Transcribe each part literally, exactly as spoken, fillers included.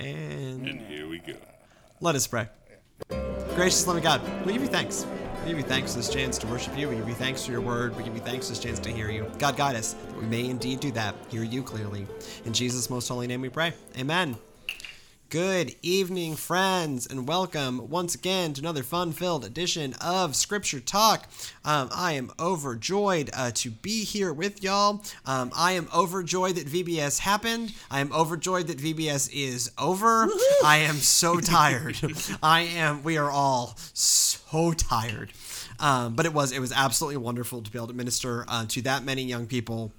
And, and here we go. Let us pray. Gracious loving God, we give you thanks. We give you thanks for this chance to worship you. We give you thanks for your word. We give you thanks for this chance to hear you. God, guide us that we may indeed do that. Hear you clearly. In Jesus' most holy name we pray. Amen. Good evening, friends, and welcome once again to another fun-filled edition of Scripture Talk. Um, I am overjoyed uh, to be here with y'all. Um, I am overjoyed that V B S happened. I am overjoyed that V B S is over. Woo-hoo! I am so tired. I am. We are all so tired. Um, but it was it was absolutely wonderful to be able to minister uh, to that many young people.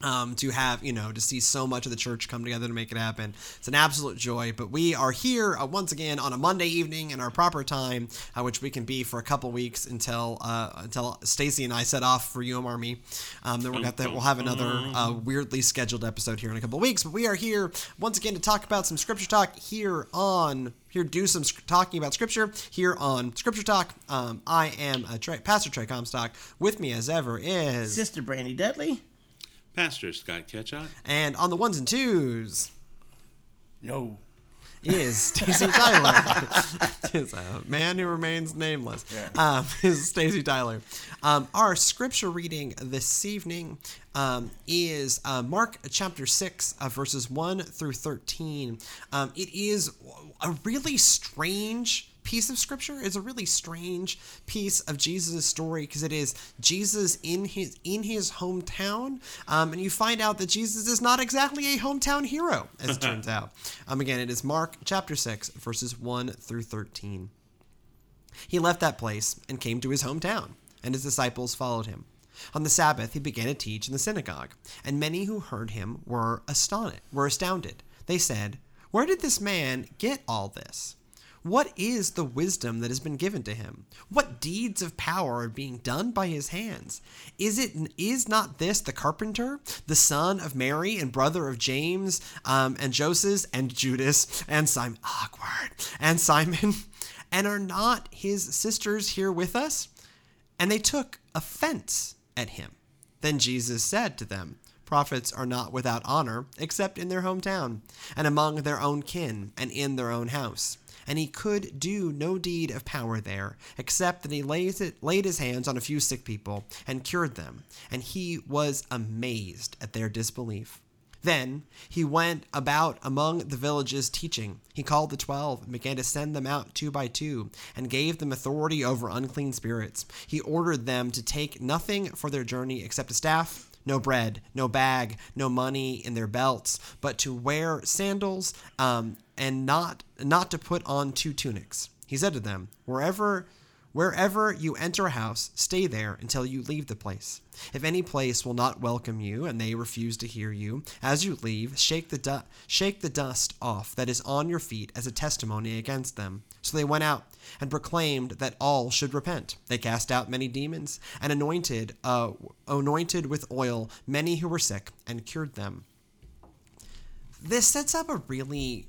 Um, to have, you know, to see so much of the church come together to make it happen. It's an absolute joy, but we are here uh, once again on a Monday evening in our proper time, uh, which we can be for a couple weeks until uh, until Stacy and I set off for U M R M E. Um, then we'll, get the, we'll have another uh, weirdly scheduled episode here in a couple weeks, but we are here once again to talk about some Scripture Talk here on... Here, do some talking about Scripture here on Scripture Talk. Um, I am a Trey, Pastor Trey Comstock. With me as ever is... Sister Brandy Dudley. Pastor Scott Ketchum. And on the ones and twos. No. Is Stacy Tyler. Is a man who remains nameless. Yeah. Um, is Stacy Tyler. Um, our scripture reading this evening um, is uh, Mark chapter six, uh, verses one through thirteen. Um, it is a really strange piece of scripture. It's a really strange piece of Jesus' story because it is Jesus in his in his hometown, um, and you find out that Jesus is not exactly a hometown hero, as it turns out. Um, again, it is Mark chapter six, verses one through thirteen. He left that place and came to his hometown, and his disciples followed him. On the Sabbath, he began to teach in the synagogue, and many who heard him were astonished, were astounded. They said, "Where did this man get all this? What is the wisdom that has been given to him? What deeds of power are being done by his hands? Is it is not this the carpenter, the son of Mary and brother of James um, and Joseph and Judas and Simon, awkward, and Simon? And are not his sisters here with us?" And they took offense at him. Then Jesus said to them, "Prophets are not without honor except in their hometown and among their own kin and in their own house." And he could do no deed of power there, except that he laid, it, laid his hands on a few sick people and cured them. And he was amazed at their disbelief. Then he went about among the villages teaching. He called the twelve and began to send them out two by two and gave them authority over unclean spirits. He ordered them to take nothing for their journey except a staff, no bread, no bag, no money in their belts, but to wear sandals um, and not not to put on two tunics. He said to them, Wherever wherever you enter a house, stay there until you leave the place. If any place will not welcome you and they refuse to hear you, as you leave, shake the du- shake the dust off that is on your feet as a testimony against them." So they went out and proclaimed that all should repent. They cast out many demons and anointed uh, anointed with oil many who were sick and cured them. This sets up a really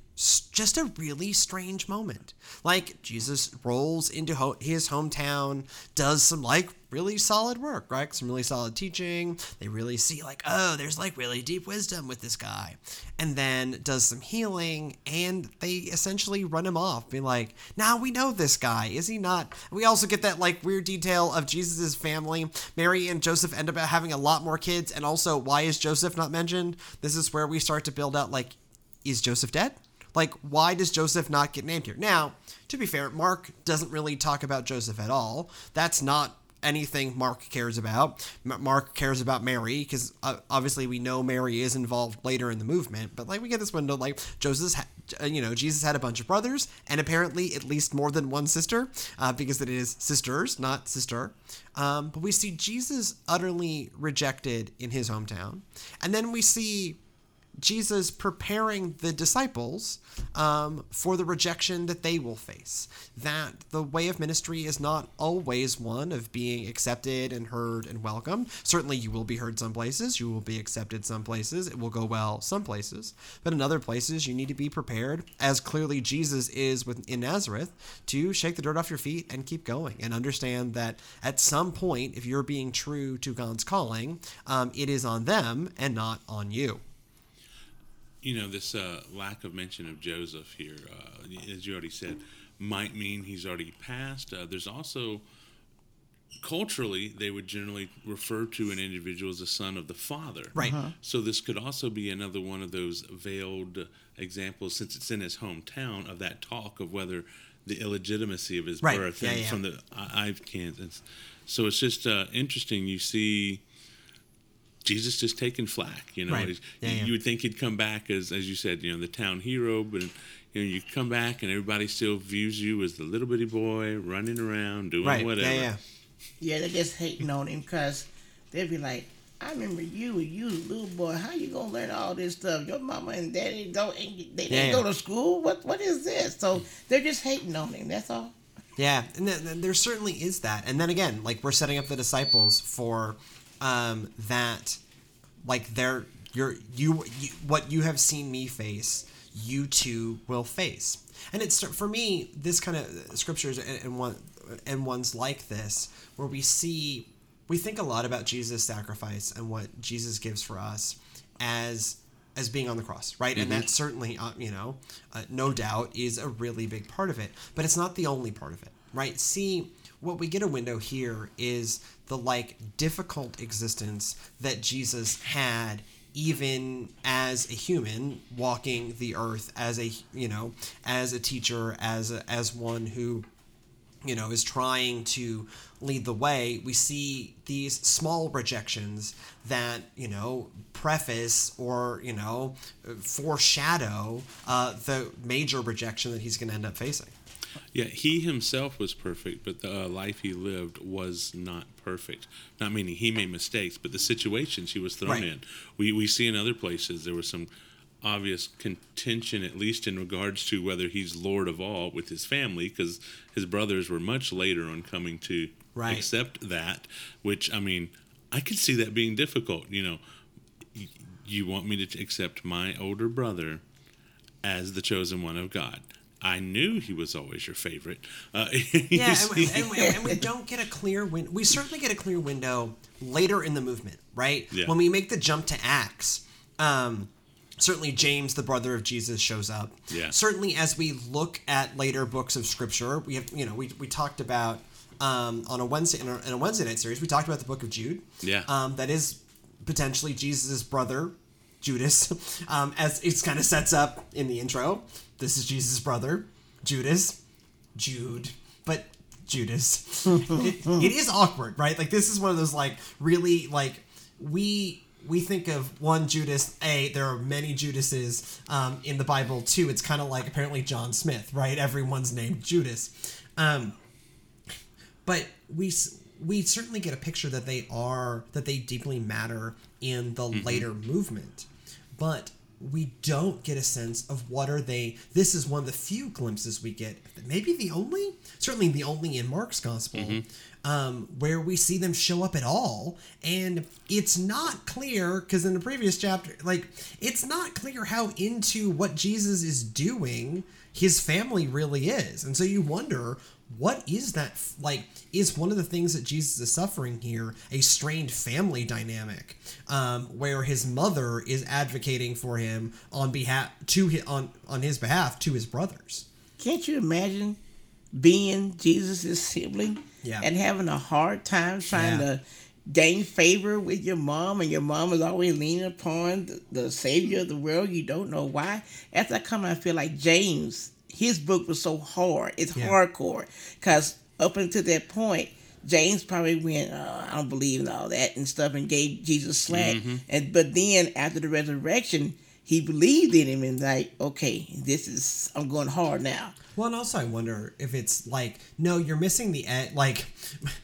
just a really strange moment. Like, Jesus rolls into ho- his hometown, does some like really solid work, right? Some really solid teaching. They really see like, oh, there's like really deep wisdom with this guy. And then does some healing, and they essentially run him off, be like, now nah, we know this guy. Is he not? We also get that like weird detail of Jesus's family. Mary and Joseph end up having a lot more kids, and also why is Joseph not mentioned? This is where we start to build out like, is Joseph dead? Like, why does Joseph not get named here? Now, to be fair, Mark doesn't really talk about Joseph at all. That's not anything Mark cares about. Mark cares about Mary because uh, obviously we know Mary is involved later in the movement. But, like, we get this window, like, Joseph's, ha- you know, Jesus had a bunch of brothers and apparently at least more than one sister uh, because it is sisters, not sister. Um, but we see Jesus utterly rejected in his hometown. And then we see Jesus preparing the disciples um, for the rejection that they will face, that the way of ministry is not always one of being accepted and heard and welcomed. Certainly you will be heard some places, you will be accepted some places, it will go well some places, but in other places you need to be prepared, as clearly Jesus is with, in Nazareth, to shake the dirt off your feet and keep going and understand that at some point, if you're being true to God's calling, um, it is on them and not on you. you know, this uh, lack of mention of Joseph here, uh, as you already said, might mean he's already passed. Uh, there's also, culturally, they would generally refer to an individual as a son of the father. Right. Uh-huh. So this could also be another one of those veiled examples, since it's in his hometown, of that talk of whether the illegitimacy of his right. birth yeah, and yeah. from the I've Kansas. So it's just uh, interesting. You see Jesus just taking flack, you know. Right. Yeah, you, yeah. you would think he'd come back as, as you said, you know, the town hero, but you know, you come back and everybody still views you as the little bitty boy running around doing right. whatever. Yeah, yeah. Yeah, they're just hating on him because they'd be like, I remember you when you was a little boy. How you going to learn all this stuff? Your mama and daddy don't they didn't go to school? What What is this? So they're just hating on him. That's all. Yeah, and th- th- there certainly is that. And then again, like we're setting up the disciples for um, that, like they're, you're, you, you, what you have seen me face, you too will face. And it's for me, this kind of scriptures and, and one and ones like this, where we see, we think a lot about Jesus' sacrifice and what Jesus gives for us as as being on the cross, right? Mm-hmm. And that certainly, uh, you know, uh, no doubt is a really big part of it, but it's not the only part of it, right? See, what we get a window here is the like difficult existence that Jesus had even as a human walking the earth, as a, you know, as a teacher, as a, as one who, you know, is trying to lead the way. We see these small rejections that, you know, preface or, you know, foreshadow uh, the major rejection that he's going to end up facing. Yeah, he himself was perfect, but the uh, life he lived was not perfect. Not meaning he made mistakes, but the situations he was thrown right. in. We we see in other places there was some obvious contention, at least in regards to whether he's Lord of all with his family, because his brothers were much later on coming to right. accept that, which, I mean, I could see that being difficult. You know, y- you want me to accept my older brother as the chosen one of God. I knew he was always your favorite. Uh, yeah, and, and, and, and we don't get a clear window. We certainly get a clear window later in the movement, right? Yeah. When we make the jump to Acts, um, certainly James, the brother of Jesus, shows up. Yeah. Certainly as we look at later books of Scripture, we have, you know, we we talked about um, on a Wednesday in a, in a Wednesday night series, we talked about the book of Jude. Yeah. Um, that is potentially Jesus' brother, Judas, um, as it kind of sets up in the intro. This is Jesus' brother, Judas, Jude, but Judas. it, it is awkward, right? Like this is one of those like really like we we think of one Judas. A, there are many Judases um, in the Bible. Two, it's kind of like apparently John Smith, right? Everyone's named Judas, um, but we we certainly get a picture that they are that they deeply matter in the mm-hmm. later movement, but we don't get a sense of what are they. This is one of the few glimpses we get, maybe the only, certainly the only in Mark's gospel, mm-hmm. um, where we see them show up at all. And it's not clear, because in the previous chapter, like, it's not clear how into what Jesus is doing his family really is. And so you wonder, what is that, like, is one of the things that Jesus is suffering here a strained family dynamic, um, where his mother is advocating for him on behalf to his, on on his behalf to his brothers? Can't you imagine being Jesus' sibling yeah. and having a hard time trying yeah. to gain favor with your mom, and your mom is always leaning upon the, the savior of the world? You don't know why. After I come, I feel like James. His book was so hard. It's yeah. hardcore. Because up until that point, James probably went, oh, I don't believe in all that and stuff, and gave Jesus slack. Mm-hmm. And But then after the resurrection, he believed in him and like, okay, this is, I'm going hard now. Well, and also I wonder if it's like, no, you're missing the ed- like,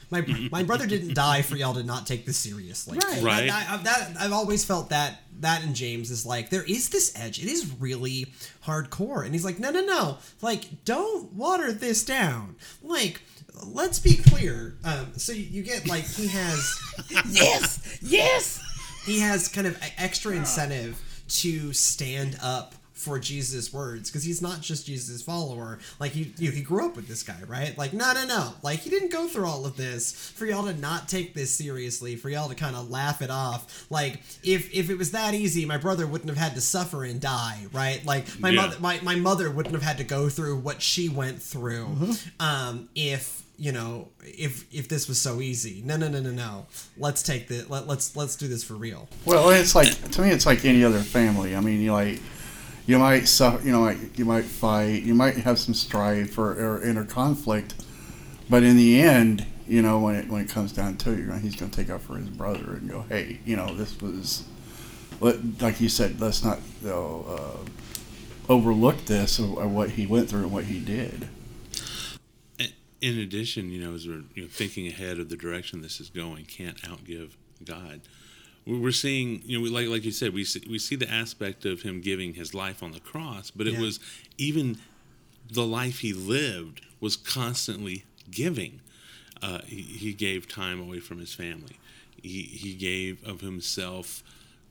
my my brother didn't die for y'all to not take this seriously. Right. right. I, I, that, I've always felt that that in James is like, there is this edge. It is really hardcore. And he's like, no, no, no. Like, don't water this down. Like, let's be clear. Um, so you get like, he has. yes. Yes. He has kind of extra incentive to stand up for Jesus' words, because he's not just Jesus' follower. Like, he, you know, he grew up with this guy, right? Like, no, no, no. Like, he didn't go through all of this for y'all to not take this seriously, for y'all to kind of laugh it off. Like, if if it was that easy, my brother wouldn't have had to suffer and die, right? Like, my yeah. mother, my, my mother wouldn't have had to go through what she went through mm-hmm. um, if... you know, if if this was so easy. No, no, no, no, no. Let's take the let, let's let's do this for real. Well, it's like, to me, it's like any other family. I mean, you like you might suffer, you know, like you might fight, you might have some strife or, or inner conflict, but in the end, you know, when it when it comes down to it, right, he's going to take up for his brother and go, hey, you know, this was, like you said, let's not you know, uh, overlook this or what he went through and what he did. In addition, you know, as we're you know, thinking ahead of the direction this is going, can't outgive God. We're seeing, you know, we, like like you said, we see, we see the aspect of him giving his life on the cross, but it yeah. was even the life he lived was constantly giving. Uh, he, he gave time away from his family. He he gave of himself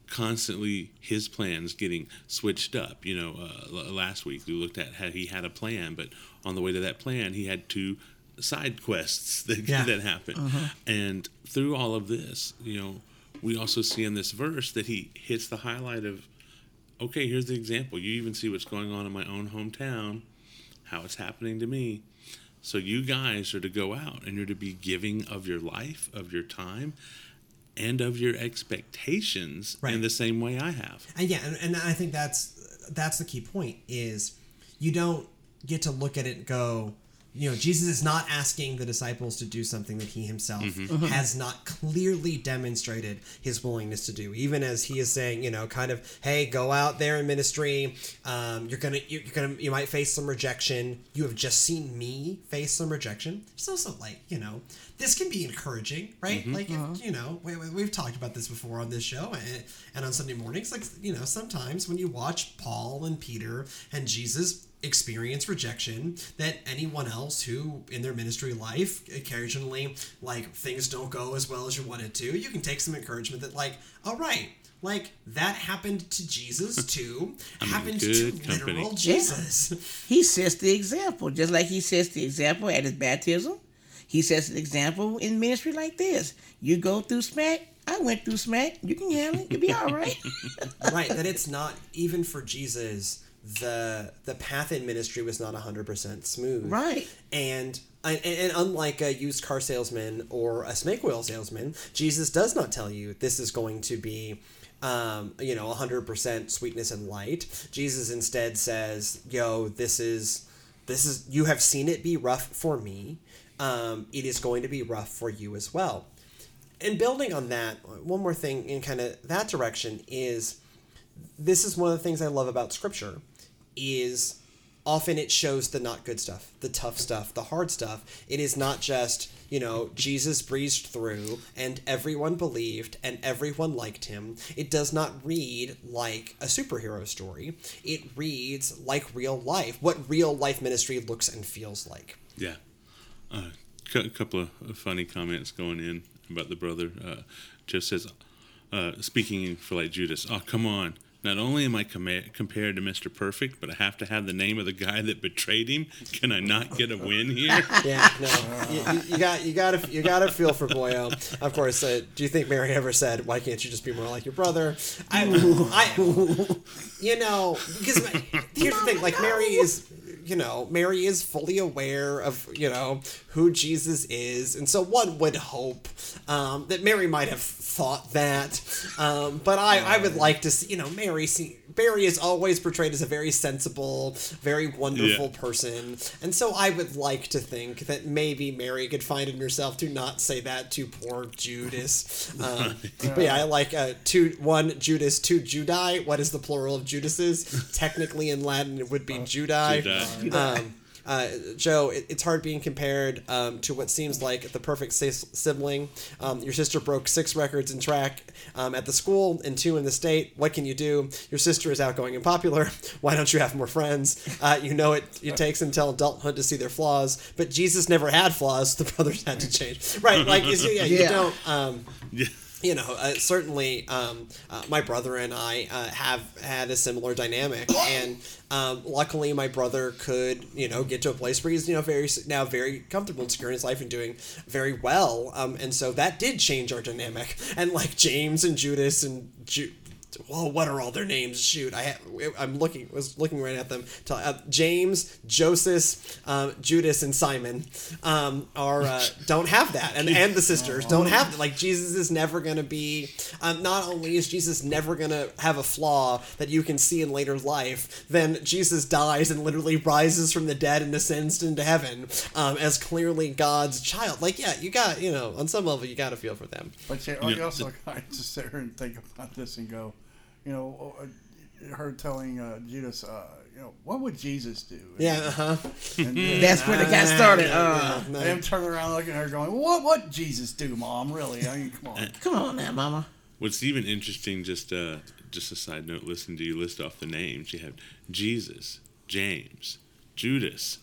constantly. His plans getting switched up. You know, uh, last week we looked at how he had a plan, but on the way to that plan, he had two side quests that, yeah. that happen. Uh-huh. And through all of this, you know, we also see in this verse that he hits the highlight of, okay, here's the example. You even see what's going on in my own hometown, how it's happening to me. So you guys are to go out and you're to be giving of your life, of your time, and of your expectations right. in the same way I have. And yeah, and, and I think that's that's the key point is you don't get to look at it and go, you know, Jesus is not asking the disciples to do something that he himself mm-hmm. uh-huh. has not clearly demonstrated his willingness to do, even as he is saying, you know, kind of, hey, go out there in ministry. Um, you're going to, you're going to, you might face some rejection. You have just seen me face some rejection. It's also like, you know, this can be encouraging, right? Mm-hmm. Like, uh-huh. you know, we, we've talked about this before on this show and, and on Sunday mornings, like, you know, sometimes when you watch Paul and Peter and Jesus experience rejection that anyone else who in their ministry life occasionally like things don't go as well as you wanted to, you can take some encouragement that like, all right, like that happened to Jesus too. Happened to company. Literal Jesus. Yeah. He sets the example, just like he sets the example at his baptism. He sets an example in ministry like this. You go through smack, I went through smack, you can handle it, you'll be all right. Right, that it's not even for Jesus. The the path in ministry was not one hundred percent smooth. Right. And, and and unlike a used car salesman or a snake oil salesman, Jesus does not tell you this is going to be, um, you know, one hundred percent sweetness and light. Jesus instead says, yo, this is, this is, you have seen it be rough for me. Um, it is going to be rough for you as well. And building on that, one more thing in kind of that direction is this is one of the things I love about Scripture. Is often it shows the not good stuff, the tough stuff, the hard stuff. It is not just, you know, Jesus breezed through and everyone believed and everyone liked him. It does not read like a superhero story. It reads like real life, what real life ministry looks and feels like. Yeah. Uh, a couple of funny comments going in about the brother. Uh, Jeff says, uh, speaking for like Judas, oh, come on. Not only am I com- compared to Mister Perfect, but I have to have the name of the guy that betrayed him. Can I not get a win here? Yeah, no. You, you, you got, you got to, you got to feel for Boyo. Of course. Uh, do you think Mary ever said, "Why can't you just be more like your brother"? I, I you know, because here's the thing. Like Mary is, you know, Mary is fully aware of, you know, who Jesus is, and so one would hope um, that Mary might have thought that. Um, but I, I would like to see, you know, Mary. Barry is always portrayed as a very sensible, very wonderful yeah. person. And so I would like to think that maybe Mary could find in herself to not say that to poor Judas. Um, yeah. But yeah, I like uh, two, one Judas, two Judai. What is the plural of Judases? Technically in Latin it would be oh, Judai. Judai. Um, Uh, Joe, it, it's hard being compared um, to what seems like the perfect sis- sibling. Um, your sister broke six records in track um, at the school and two in the state. What can you do? Your sister is outgoing and popular. Why don't you have more friends? Uh, you know it, it takes until adulthood to see their flaws, but Jesus never had flaws. The brothers had to change. Right, like, you see, yeah, yeah. you don't... Um, yeah. you know, uh, certainly um, uh, my brother and I uh, have had a similar dynamic. And um, luckily my brother could, you know, get to a place where he's, you know, very now very comfortable and secure in his life and doing very well. Um, and so that did change our dynamic. And like James and Judas and Ju- well, what are all their names? Shoot, I have, I'm looking was looking right at them. Uh, James, Joseph, uh, Judas, and Simon um, are uh, don't have that, and and the sisters don't have that. Like Jesus is never gonna be. Um, not only is Jesus never gonna have a flaw that you can see in later life, then Jesus dies and literally rises from the dead and ascends into heaven um, as clearly God's child. Like yeah, you got you know on some level you got to feel for them. But you, you also got to sit there and think about this and go. You know, her telling uh, Judas, uh, you know, what would Jesus do? And, yeah, uh-huh. And then, that's when it got started. Uh, yeah, no. Them turning around looking at her going, what would Jesus do, Mom? Really? I mean, come on. Come on now, Mama. What's even interesting, just, uh, just a side note, listen to you list off the names. You have Jesus, James, Judas,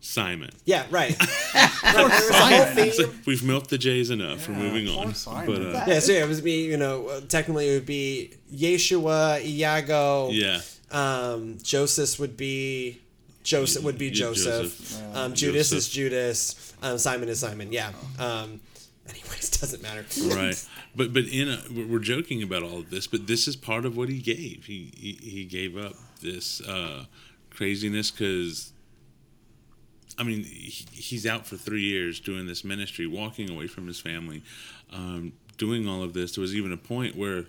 Simon. Yeah, right. Simon. So we've milked the J's enough. Yeah, we're moving on. But, uh, yeah, so yeah, it was be, you know, technically it would be Yeshua, Iago. Yeah. Um, Joseph would be Joseph would be Joseph. Joseph. Um, Judas Joseph. is Judas. Um, Simon is Simon. Yeah. Um, anyways, doesn't matter. Right. But but in a, we're joking about all of this, but this is part of what he gave. He he, he gave up this uh, craziness because. I mean, he's out for three years doing this ministry, walking away from his family, um, doing all of this. There was even a point where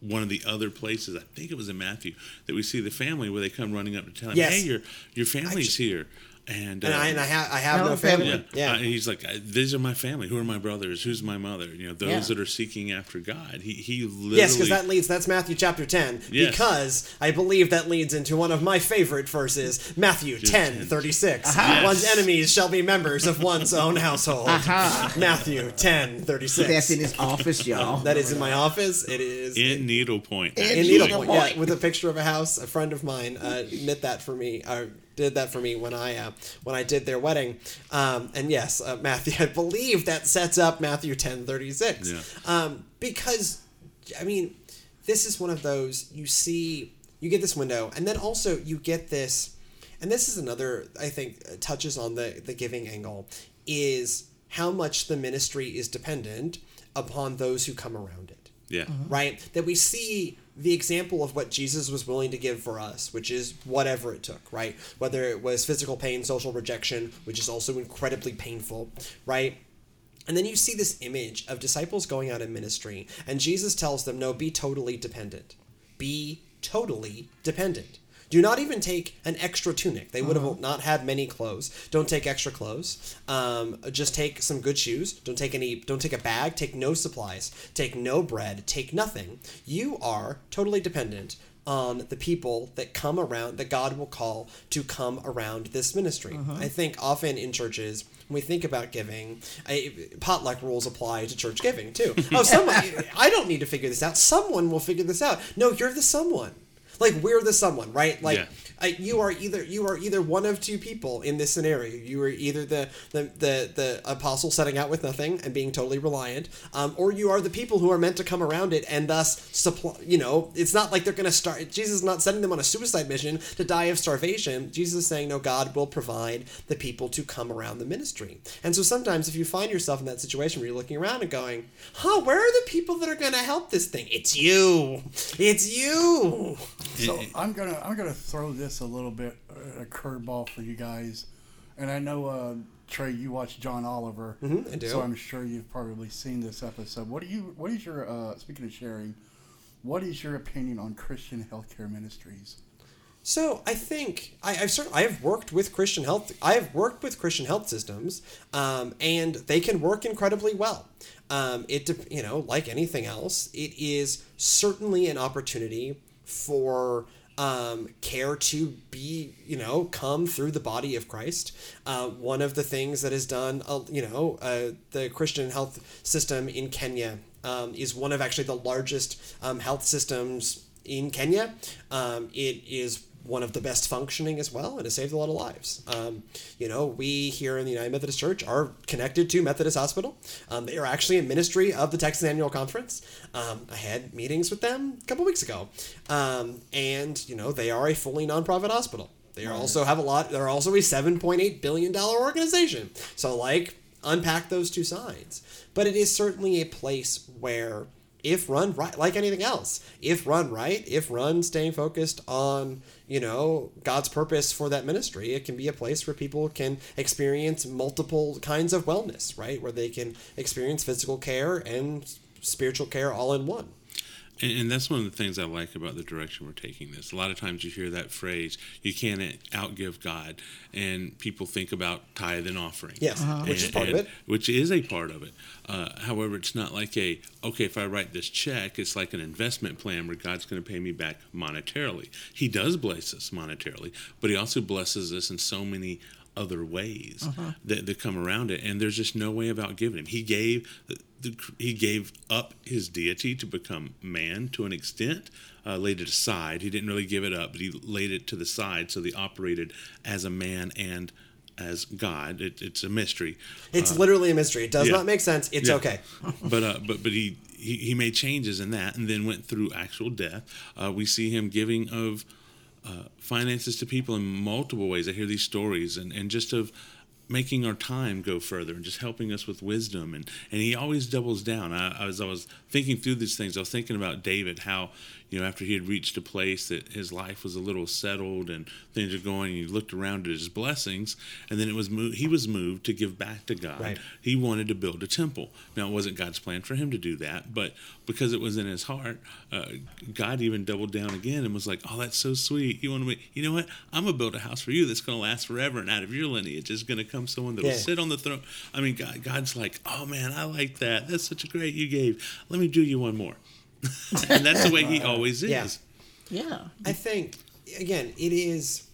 one of the other places, I think it was in Matthew, that we see the family where they come running up to tell him, yes. hey, your your family's just, here. And, uh, and, I, and I have, I have no, no family. family. Yeah. Yeah. Uh, he's like, these are my family. Who are my brothers? Who's my mother? You know, those yeah. that are seeking after God. He he literally... Yes, because that leads, that's Matthew chapter ten. Yes. Because I believe that leads into one of my favorite verses, Matthew ten thirty-six. Uh-huh. Yes. One's enemies shall be members of one's own household. Uh-huh. Matthew ten thirty-six. That's in his office, y'all. That is in my office. It is... In, in needlepoint. In needlepoint, yeah. With a picture of a house. A friend of mine uh, knit that for me, uh, did that for me when I uh, when I did their wedding, um, and yes, uh, Matthew. I believe that sets up Matthew ten thirty six, yeah. um, because I mean, this is one of those you see, you get this window, and then also you get this, and this is another I think touches on the the giving angle is how much the ministry is dependent upon those who come around it. Yeah. Mm-hmm. Right. That we see. The example of what Jesus was willing to give for us, which is whatever it took, right? Whether it was physical pain, social rejection, which is also incredibly painful, right? And then you see this image of disciples going out in ministry, and Jesus tells them, no, be totally dependent. Be totally dependent. Do not even take an extra tunic. They would have uh-huh. not had many clothes. Don't take extra clothes. Um, just take some good shoes. Don't take any. Don't take a bag. Take no supplies. Take no bread. Take nothing. You are totally dependent on the people that come around, that God will call to come around this ministry. Uh-huh. I think often in churches, when we think about giving, I, potluck rules apply to church giving too. Oh, someone! I don't need to figure this out. Someone will figure this out. No, you're the someone. Like we're the someone, right? Like yeah. uh, you are either you are either one of two people in this scenario. You are either the the, the the apostle setting out with nothing and being totally reliant, um, or you are the people who are meant to come around it and thus supply. You know, it's not like they're going to start. Jesus is not sending them on a suicide mission to die of starvation. Jesus is saying, no, God will provide the people to come around the ministry. And so sometimes if you find yourself in that situation where you're looking around and going, huh, where are the people that are going to help this thing? It's you. It's you. So I'm gonna I'm gonna throw this a little bit uh, a curveball for you guys, and I know uh, Trey, you watch John Oliver, mm-hmm, I do. So I'm sure you've probably seen this episode. What do you What is your uh, speaking of sharing? What is your opinion on Christian healthcare ministries? So I think I, I've certainly I have worked with Christian health. I have worked with Christian health systems, um, and they can work incredibly well. Um, it you know like anything else, it is certainly an opportunity. For um, care to be, you know, come through the body of Christ. Uh, one of the things that is done, uh, you know, uh, the Christian health system in Kenya um, is one of actually the largest um, health systems in Kenya. Um, it is one of the best functioning as well, and it saved a lot of lives. Um, you know, we here in the United Methodist Church are connected to Methodist Hospital. Um, they are actually in ministry of the Texas Annual Conference. Um, I had meetings with them a couple weeks ago. Um, and, you know, they are a fully nonprofit hospital. They are also have a lot, they're also a seven point eight billion dollars organization. So, like, unpack those two sides. But it is certainly a place where, if run right, like anything else, if run right, if run staying focused on, you know, God's purpose for that ministry, it can be a place where people can experience multiple kinds of wellness, right? Where they can experience physical care and spiritual care all in one. And, and that's one of the things I like about the direction we're taking this. A lot of times you hear that phrase, you can't outgive God, and people think about tithe and offering. Yes, uh-huh. and, which is part and, of it. Which is a part of it. Uh, however, it's not like a, okay, if I write this check, it's like an investment plan where God's going to pay me back monetarily. He does bless us monetarily, but he also blesses us in so many other ways uh-huh. that, that come around it, and there's just no way of outgiving him. He gave the, he gave up his deity to become man to an extent, uh, laid it aside. He didn't really give it up, but he laid it to the side, so he operated as a man and as God. It, it's a mystery. It's uh, literally a mystery. It does yeah. not make sense. It's yeah. okay. but uh, but but he, he he made changes in that, and then went through actual death. Uh, we see him giving of. Uh, finances to people in multiple ways. I hear these stories and, and just of making our time go further and just helping us with wisdom. And, and he always doubles down. I, as I was thinking through these things, I was thinking about David, how, you know, after he had reached a place that his life was a little settled and things are going, and he looked around at his blessings, and then it was moved, he was moved to give back to God. Right. He wanted to build a temple. Now, it wasn't God's plan for him to do that, but because it was in his heart, uh, God even doubled down again and was like, oh, that's so sweet. You want to make, you know what? I'm going to build a house for you that's going to last forever, and out of your lineage is going to come someone that yeah. will sit on the throne. I mean, God, God's like, oh, man, I like that. That's such a great you gave. Let me do you one more. And that's the way he always is. Yeah. yeah. I think, again, it is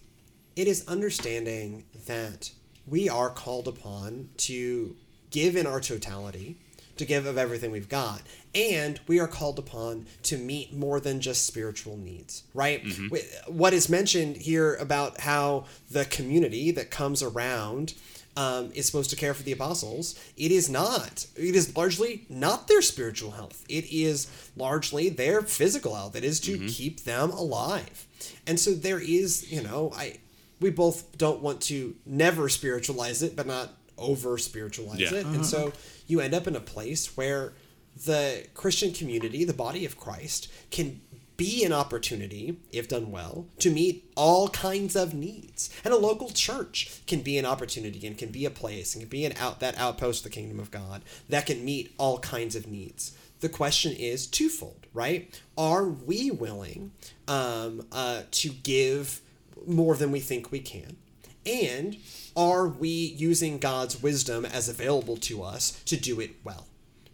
it is understanding that we are called upon to give in our totality, to give of everything we've got, and we are called upon to meet more than just spiritual needs, right? Mm-hmm. What is mentioned here about how the community that comes around Um, is supposed to care for the apostles. It is not. It is largely not their spiritual health. It is largely their physical health. It is to mm-hmm. keep them alive. And so there is, you know, I we both don't want to never spiritualize it, but not over spiritualize yeah. it. Uh-huh. And so you end up in a place where the Christian community, the body of Christ, can be an opportunity, if done well, to meet all kinds of needs. And a local church can be an opportunity and can be a place and can be an out that outpost of the kingdom of God that can meet all kinds of needs. The question is twofold, right? Are we willing um, uh, to give more than we think we can? And are we using God's wisdom as available to us to do it well?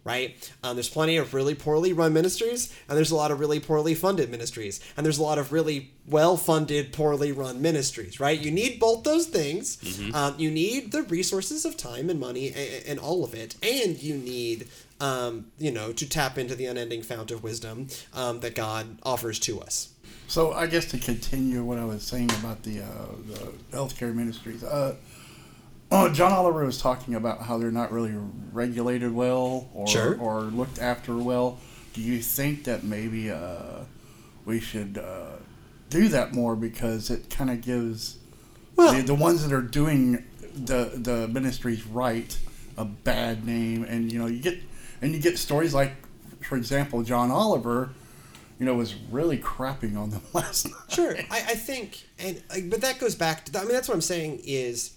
Right? Um, there's plenty of really poorly run ministries, and there's a lot of really poorly funded ministries, and there's a lot of really well-funded, poorly run ministries, right? You need both those things. Mm-hmm. Um, you need the resources of time and money and, and all of it, and you need, um, you know, to tap into the unending fount of wisdom um, that God offers to us. So I guess to continue what I was saying about the, uh, the healthcare ministries, uh, Oh, John Oliver was talking about how they're not really regulated well or sure. or looked after well. Do you think that maybe uh, we should uh, do that more because it kind of gives well, the, the ones that are doing the the ministries right a bad name, and you know you get and you get stories like, for example, John Oliver, you know, was really crapping on them last night. Sure, I, I think, and but that goes back to I mean that's what I'm saying is.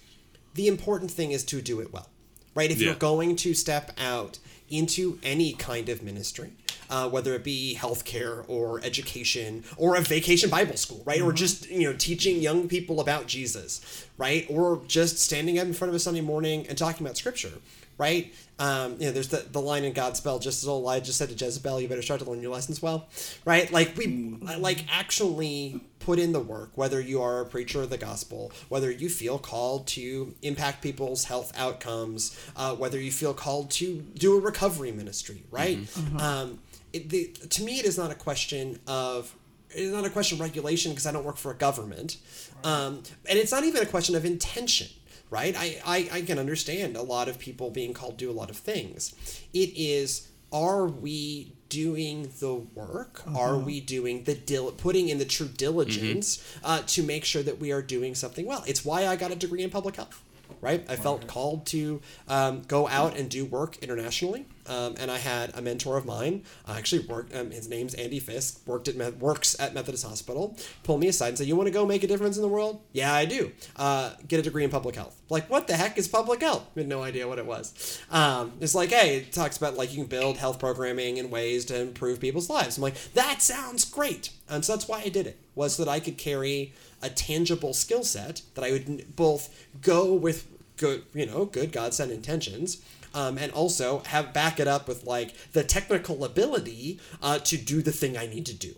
The important thing is to do it well, right? If yeah. you're going to step out into any kind of ministry, uh, whether it be healthcare or education or a vacation Bible school, right? Mm-hmm. Or just, you know, teaching young people about Jesus, right? Or just standing up in front of a Sunday morning and talking about scripture, right? Um, you know, there's the, the line in Godspell, just as Elijah said to Jezebel, you better start to learn your lessons well, right? Like we, like actually put in the work, whether you are a preacher of the gospel, whether you feel called to impact people's health outcomes, uh, whether you feel called to do a recovery ministry, right? Mm-hmm. Uh-huh. Um, it, the, to me, it is not a question of it's not a question of regulation because I don't work for a government. Um, and it's not even a question of intention, right? I, I, I can understand a lot of people being called to do a lot of things. It is, are we doing the work? Uh-huh. Are we doing the dil- putting in the true diligence mm-hmm. uh, to make sure that we are doing something well? It's why I got a degree in public health. Right, I felt called to um, go out and do work internationally, um, and I had a mentor of mine. I actually worked. Um, his name's Andy Fisk. Worked at Met- works at Methodist Hospital. Pulled me aside and said, "You want to go make a difference in the world?" Yeah, I do. Uh, get a degree in public health. Like, what the heck is public health? I had no idea what it was. Um, it's like, hey, it talks about like you can build health programming and ways to improve people's lives. I'm like, that sounds great, and so that's why I did it. Was that I could carry a tangible skill set that I would both go with good, you know, good God-sent intentions, um, and also have back it up with like the technical ability uh, to do the thing I need to do.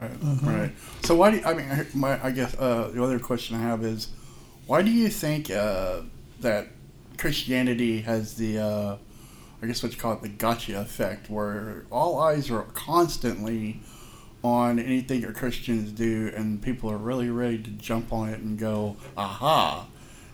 Right, mm-hmm. right. So why do you, I mean? My, I guess uh, the other question I have is, why do you think uh, that Christianity has the, uh, I guess what you call it, the gotcha effect, where all eyes are constantly on anything your Christians do, and people are really ready to jump on it and go, "Aha,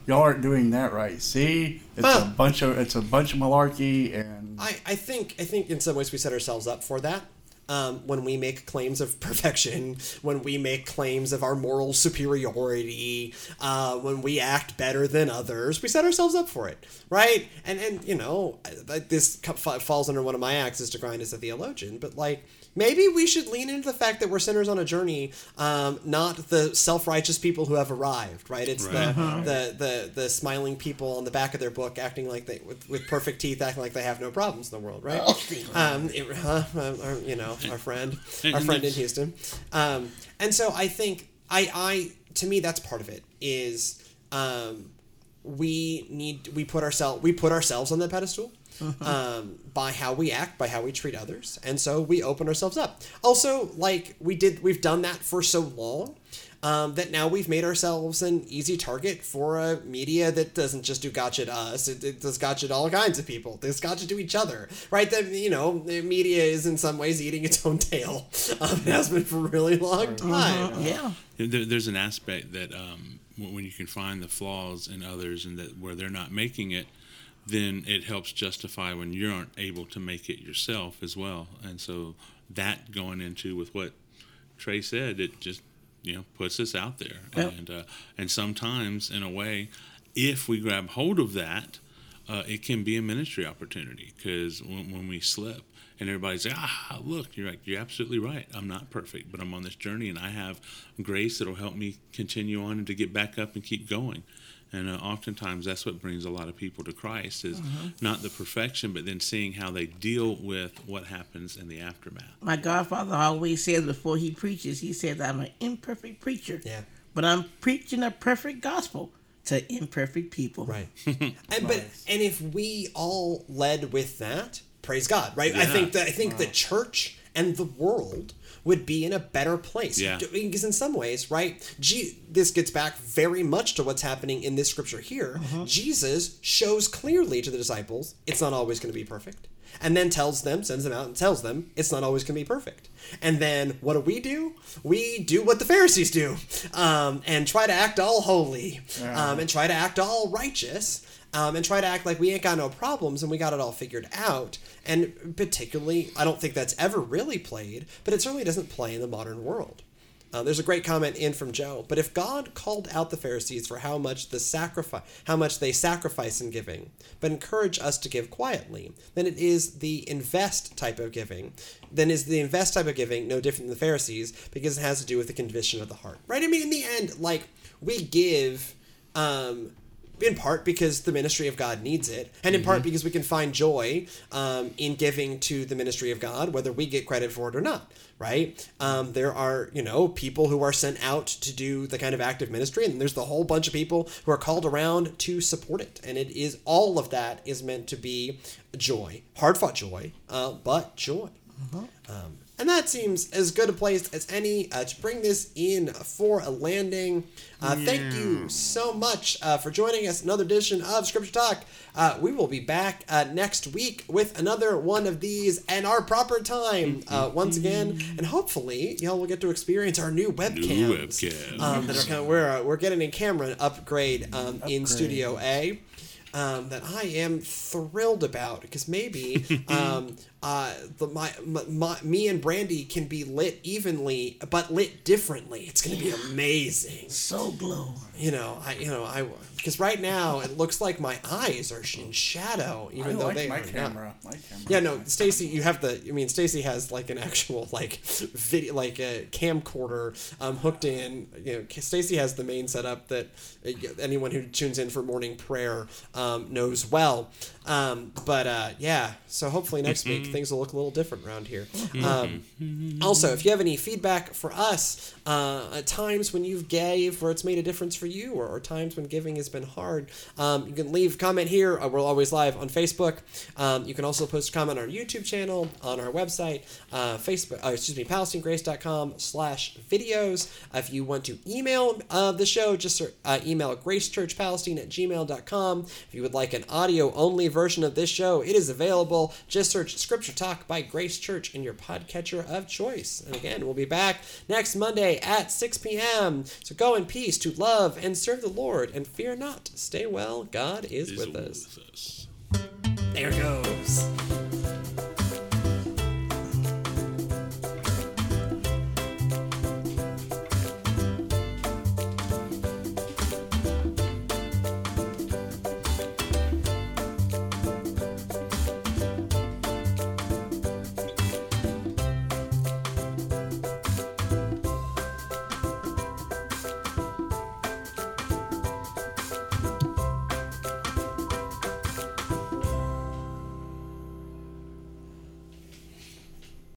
y'all aren't doing that right. See, it's well, a bunch of it's a bunch of malarkey." And I, I think I think in some ways we set ourselves up for that um, when we make claims of perfection, when we make claims of our moral superiority, uh, when we act better than others, we set ourselves up for it, right? And and you know, this falls under one of my axes to grind as a theologian, but like. Maybe we should lean into the fact that we're sinners on a journey, um, not the self-righteous people who have arrived, right? It's right. The, uh-huh. the the the smiling people on the back of their book acting like they, with, with perfect teeth, acting like they have no problems in the world, right? um, it, uh, our, you know, our friend, our friend in Houston. Um, and so I think, I, I to me, that's part of it, is um, we need, we put ourselves, we put ourselves on that pedestal. Uh-huh. Um, by how we act, by how we treat others, and so we open ourselves up. Also, like we did, we've done that for so long um, that now we've made ourselves an easy target for a media that doesn't just do gotcha to us; it, it does gotcha to all kinds of people. It does gotcha to each other, right? That you know, the media is in some ways eating its own tail. Um, it has been for a really long time. Uh-huh. Yeah, there, there's an aspect that um, when you can find the flaws in others and that where they're not making it. Then it helps justify when you aren't able to make it yourself as well. And so that going into with what Trey said, it just, you know, puts us out there. Yep. And uh, and sometimes, in a way, if we grab hold of that, uh, it can be a ministry opportunity because when, when we slip and everybody's like, ah, look, you're like, you're absolutely right. I'm not perfect, but I'm on this journey and I have grace that will help me continue on and to get back up and keep going. And uh, oftentimes that's what brings a lot of people to Christ is uh-huh. not the perfection, but then seeing how they deal with what happens in the aftermath. My godfather always says before he preaches, he says, I'm an imperfect preacher, yeah. but I'm preaching a perfect gospel to imperfect people. Right. and, but, and if we all led with that, praise God, right? Yeah. I think that I think wow. the church and the world would be in a better place. Yeah. Because in some ways, right, G- this gets back very much to what's happening in this scripture here. Uh-huh. Jesus shows clearly to the disciples, it's not always going to be perfect. And then tells them, sends them out and tells them, it's not always going to be perfect. And then what do we do? We do what the Pharisees do um, and try to act all holy yeah. um, and try to act all righteous um, and try to act like we ain't got no problems and we got it all figured out. And particularly, I don't think that's ever really played, but it certainly doesn't play in the modern world. Uh, there's a great comment in from Joe, but if God called out the Pharisees for how much the sacrifice, how much they sacrifice in giving, but encourage us to give quietly, then it is the invest type of giving. Then is the invest type of giving no different than the Pharisees because it has to do with the condition of the heart, right? I mean, in the end, like we give, um, in part because the ministry of God needs it, and in mm-hmm. part because we can find joy um, in giving to the ministry of God, whether we get credit for it or not, right? Um, there are, you know, people who are sent out to do the kind of active ministry, and there's the whole bunch of people who are called around to support it, and it is all of that is meant to be joy, hard-fought joy, uh, but joy. Mm-hmm. Um, And that seems as good a place as any uh, to bring this in for a landing. Uh, yeah. Thank you so much uh, for joining us. Another edition of Scripture Talk. Uh, we will be back uh, next week with another one of these and our proper time uh, once again. And hopefully y'all will get to experience our new webcams. New webcams. Um, that are kind of, we're, uh, we're getting a camera upgrade, um, upgrade. in Studio A. Um, that I am thrilled about, because maybe um, uh, the, my, my, my me and Brandy can be lit evenly, but lit differently. It's gonna be amazing. So glow. You know, I you know I because right now it looks like my eyes are in shadow, even I though like they my are camera. Not. My camera. Yeah, no, Stacy, you have the. I mean, Stacy has like an actual like video, like a camcorder um, hooked in. You know, Stacy has the main setup that uh, anyone who tunes in for morning prayer um, knows well. Um, but uh, yeah, so hopefully next week things will look a little different around here. Um, also, if you have any feedback for us, uh, at times when you've gave where it's made a difference for you, or, or times when giving has been hard, um, you can leave a comment here. Uh, we're always live on Facebook. Um, you can also post a comment on our YouTube channel, on our website, uh, Facebook, uh, excuse me, palestine grace dot com slash videos. Uh, if you want to email uh, the show, just uh, email gracechurchpalestine at gmail dot com. If you would like an audio-only version of this show, it is available. Just search Scripture Talk by Grace Church in your podcatcher of choice. And again, we'll be back next Monday at six p.m. So go in peace to love and serve the Lord, and fear not. Stay well. God is, is with, us. with us. There goes.